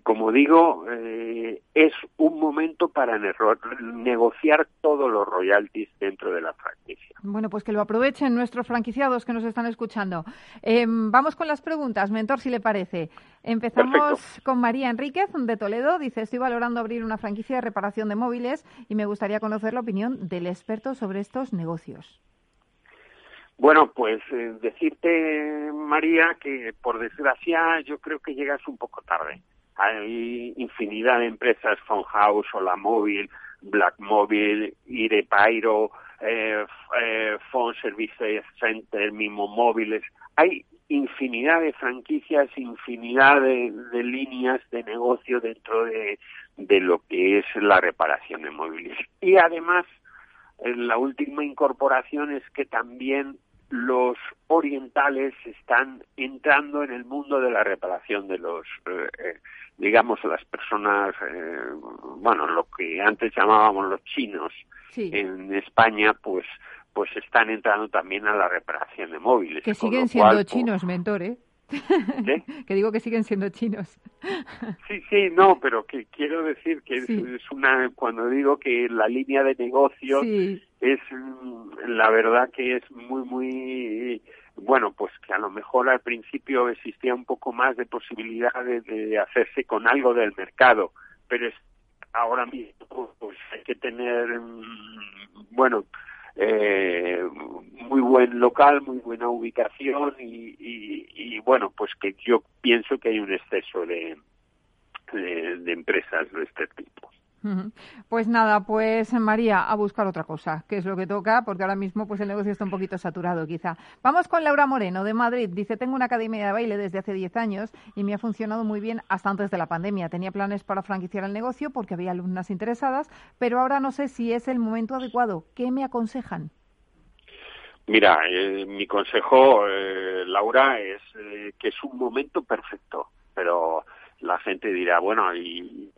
como digo, es un momento para negociar todos los royalties dentro de la franquicia. Bueno, pues que lo aprovechen nuestros franquiciados que nos están escuchando. Vamos con las preguntas, mentor, si le parece. Empezamos con María Enríquez, de Toledo. Dice, estoy valorando abrir una franquicia de reparación de móviles y me gustaría conocer la opinión del experto sobre estos negocios. Bueno, pues decirte, María, que por desgracia yo creo que llegas un poco tarde. Hay infinidad de empresas, Phone House, Hola Móvil, Black Mobile, IRepairo, Phone Services Center, Mimo Móviles. Hay infinidad de franquicias, infinidad de líneas de negocio dentro de lo que es la reparación de móviles. Y además La última incorporación es que también los orientales están entrando en el mundo de la reparación de los, digamos, las personas, bueno, lo que antes llamábamos los chinos, sí, en España, pues están entrando también a la reparación de móviles. Que siguen siendo chinos, mentor, ¿eh? ¿Qué? Que digo que siguen siendo chinos. Sí, sí, no, pero que quiero decir que sí, es una, cuando digo que la línea de negocio, sí, es, la verdad que es muy, muy, bueno, pues que a lo mejor al principio existía un poco más de posibilidades de hacerse con algo del mercado, pero es, ahora mismo pues hay que tener, bueno, muy buen local, muy buena ubicación y bueno, pues que yo pienso que hay un exceso de empresas de este tipo. Pues nada, pues María, a buscar otra cosa, que es lo que toca, porque ahora mismo pues el negocio está un poquito saturado quizá. Vamos con Laura Moreno de Madrid, dice: tengo una academia de baile desde hace 10 años y me ha funcionado muy bien hasta antes de la pandemia. Tenía planes para franquiciar el negocio porque había alumnas interesadas, pero ahora no sé si es el momento adecuado. ¿Qué me aconsejan? Mira, mi consejo, Laura, es que es un momento perfecto, pero la gente dirá, bueno, y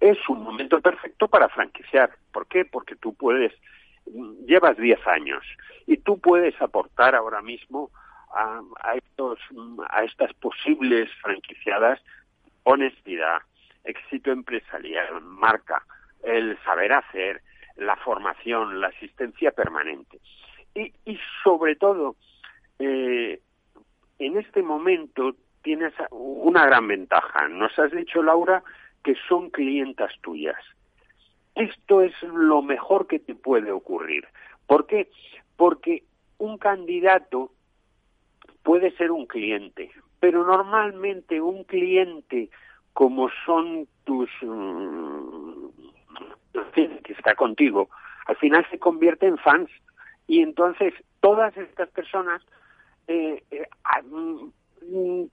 es un momento perfecto para franquiciar. ¿Por qué? Porque tú puedes, llevas 10 años y tú puedes aportar ahora mismo a estas posibles franquiciadas honestidad, éxito empresarial, marca, el saber hacer, la formación, la asistencia permanente. Y sobre todo, en este momento tienes una gran ventaja. Nos has dicho, Laura, que son clientas tuyas. Esto es lo mejor que te puede ocurrir. ¿Por qué? Porque un candidato puede ser un cliente, pero normalmente un cliente, como son tus... que está contigo, al final se convierte en fans, y entonces todas estas personas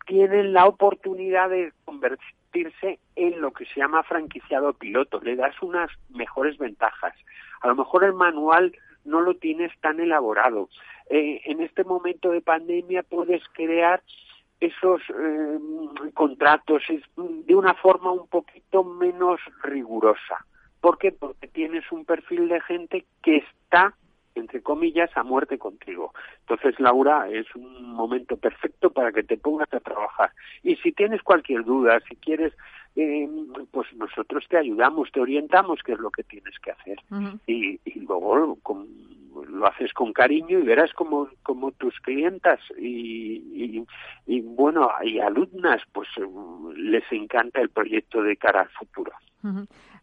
tienen la oportunidad de convertirse en lo que se llama franquiciado piloto. Le das unas mejores ventajas. A lo mejor el manual no lo tienes tan elaborado. En este momento de pandemia puedes crear esos contratos de una forma un poquito menos rigurosa. ¿Por qué? Porque tienes un perfil de gente que está, entre comillas, a muerte contigo. Entonces, Laura, es un momento perfecto para que te pongas a trabajar. Y si tienes cualquier duda, si quieres, pues nosotros te ayudamos, te orientamos qué es lo que tienes que hacer. Uh-huh. Y luego lo haces con cariño y verás como tus clientas y bueno, y alumnas, pues les encanta el proyecto de cara al futuro.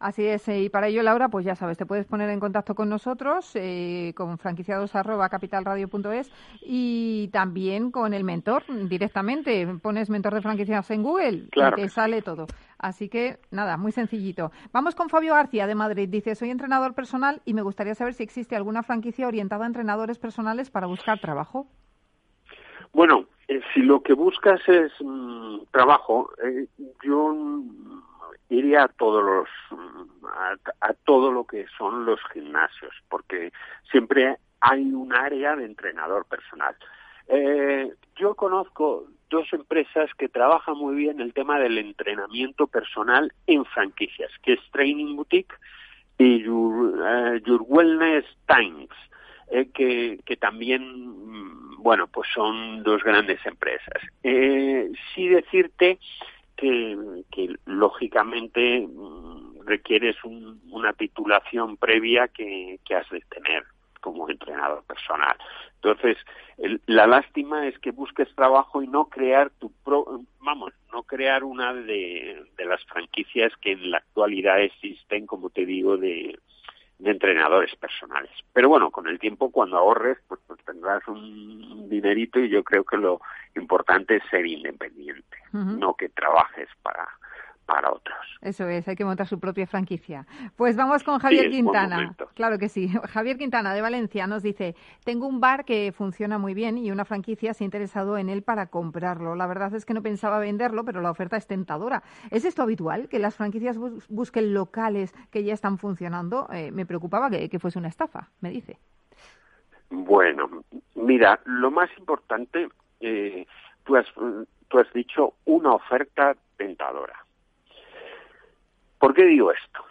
Así es, y para ello, Laura, pues ya sabes, te puedes poner en contacto con nosotros, con franquiciados@capitalradio.es, y también con el mentor directamente. Pones mentor de franquiciados en Google, claro, y te sale todo. Así que nada, muy sencillito. Vamos con Fabio García de Madrid, dice: soy entrenador personal y me gustaría saber si existe alguna franquicia orientada a entrenadores personales para buscar trabajo. Bueno, si lo que buscas es trabajo, yo iría a todo lo que son los gimnasios, porque siempre hay un área de entrenador personal. Yo conozco dos empresas que trabajan muy bien el tema del entrenamiento personal en franquicias, que es Training Boutique y Your Wellness Times, que también, bueno, pues son dos grandes empresas. Sí decirte que lógicamente requieres una titulación previa que has de tener como entrenador personal. Entonces, la lástima es que busques trabajo y no crear no crear una de las franquicias que en la actualidad existen, como te digo, de entrenadores personales. Pero bueno, con el tiempo, cuando ahorres, pues tendrás un dinerito, y yo creo que lo importante es ser independiente, no que trabajes para para otros. Eso es, hay que montar su propia franquicia. Pues vamos con Javier Quintana. Claro que sí. Javier Quintana, de Valencia, nos dice: tengo un bar que funciona muy bien y una franquicia se ha interesado en él para comprarlo. La verdad es que no pensaba venderlo, pero la oferta es tentadora. ¿Es esto habitual, que las franquicias busquen locales que ya están funcionando? Me preocupaba que fuese una estafa, me dice. Bueno, mira, lo más importante, tú has dicho una oferta tentadora. ¿Por qué digo esto?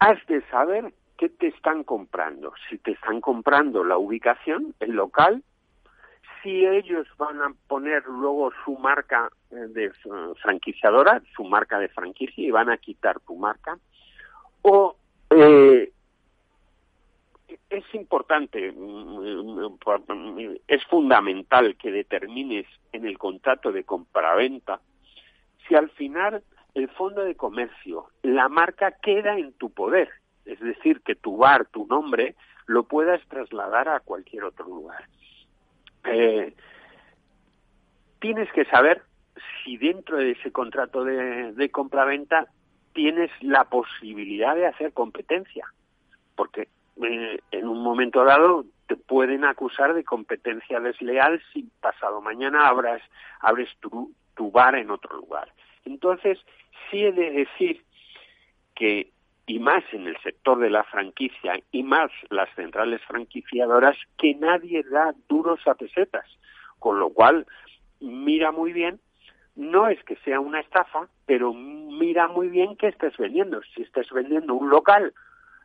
Has de saber qué te están comprando. Si te están comprando la ubicación, el local, si ellos van a poner luego su marca de franquiciadora, su marca de franquicia, y van a quitar tu marca, o... es importante, es fundamental que determines en el contrato de compraventa si al final el fondo de comercio, la marca, queda en tu poder. Es decir, que tu bar, tu nombre, lo puedas trasladar a cualquier otro lugar. Tienes que saber si dentro de ese contrato de compraventa tienes la posibilidad de hacer competencia, porque en un momento dado te pueden acusar de competencia desleal si pasado mañana abres tu bar en otro lugar. Entonces, sí he de decir que, y más en el sector de la franquicia, y más las centrales franquiciadoras, que nadie da duros a pesetas, con lo cual mira muy bien. No es que sea una estafa, pero mira muy bien qué estás vendiendo. Si estás vendiendo un local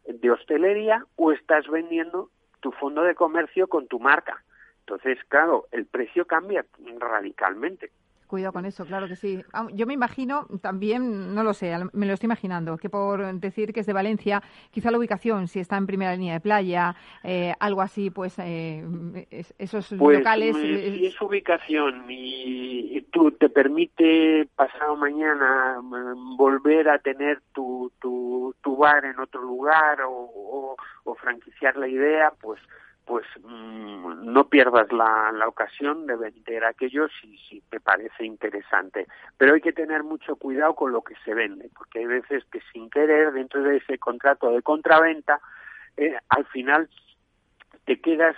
de hostelería o estás vendiendo tu fondo de comercio con tu marca. Entonces, claro, el precio cambia radicalmente. Cuidado con eso, claro que sí. Yo me imagino también, no lo sé, me lo estoy imaginando, que por decir que es de Valencia, quizá la ubicación, si está en primera línea de playa, algo así, pues esos pues, locales... Si es ubicación y tú te permite pasado mañana volver a tener tu bar en otro lugar o franquiciar la idea, pues no pierdas la ocasión de vender aquello si te parece interesante. Pero hay que tener mucho cuidado con lo que se vende, porque hay veces que sin querer, dentro de ese contrato de compraventa, al final te quedas,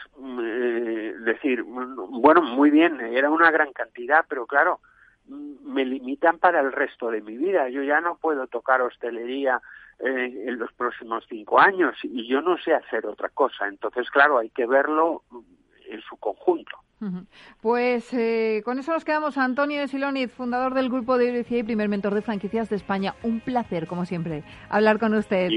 decir, bueno, muy bien, era una gran cantidad, pero claro, me limitan para el resto de mi vida. Yo ya no puedo tocar hostelería en los próximos 5 años, y yo no sé hacer otra cosa. Entonces, claro, hay que verlo en su conjunto. Pues con eso nos quedamos. Antonio de Siloniz, fundador del grupo de Eurici y primer mentor de franquicias de España. Un placer, como siempre, hablar con usted.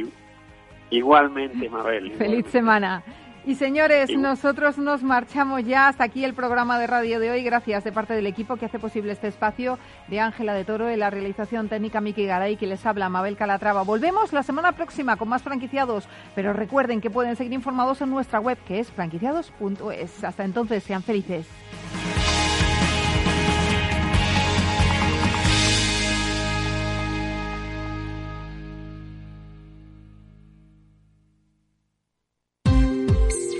Igualmente, Mabel. Igualmente. Feliz semana. Y señores, nosotros nos marchamos ya. Hasta aquí el programa de radio de hoy. Gracias de parte del equipo que hace posible este espacio, de Ángela de Toro, de la realización técnica Miki Garay, que les habla Mabel Calatrava. Volvemos la semana próxima con más franquiciados, pero recuerden que pueden seguir informados en nuestra web, que es franquiciados.es. Hasta entonces, sean felices.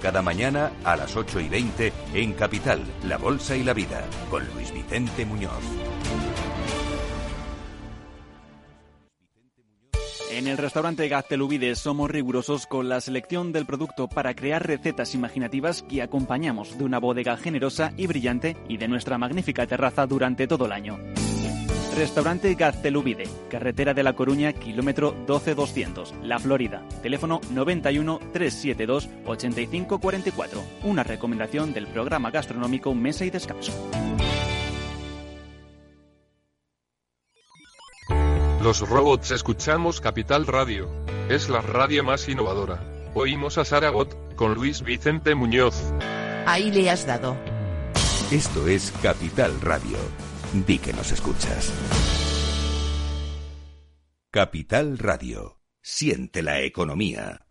cada mañana a las 8:20 en Capital, la Bolsa y la Vida, con Luis Vicente Muñoz. En el restaurante Gaztelubide somos rigurosos con la selección del producto para crear recetas imaginativas que acompañamos de una bodega generosa y brillante y de nuestra magnífica terraza durante todo el año. Restaurante Gaztelubide, carretera de La Coruña, kilómetro 12200, La Florida. Teléfono 91-372-8544. Una recomendación del programa gastronómico Mesa y Descanso. Los robots escuchamos Capital Radio. Es la radio más innovadora. Oímos a Saragot con Luis Vicente Muñoz. Ahí le has dado. Esto es Capital Radio. Di que nos escuchas. Capital Radio. Siente la economía.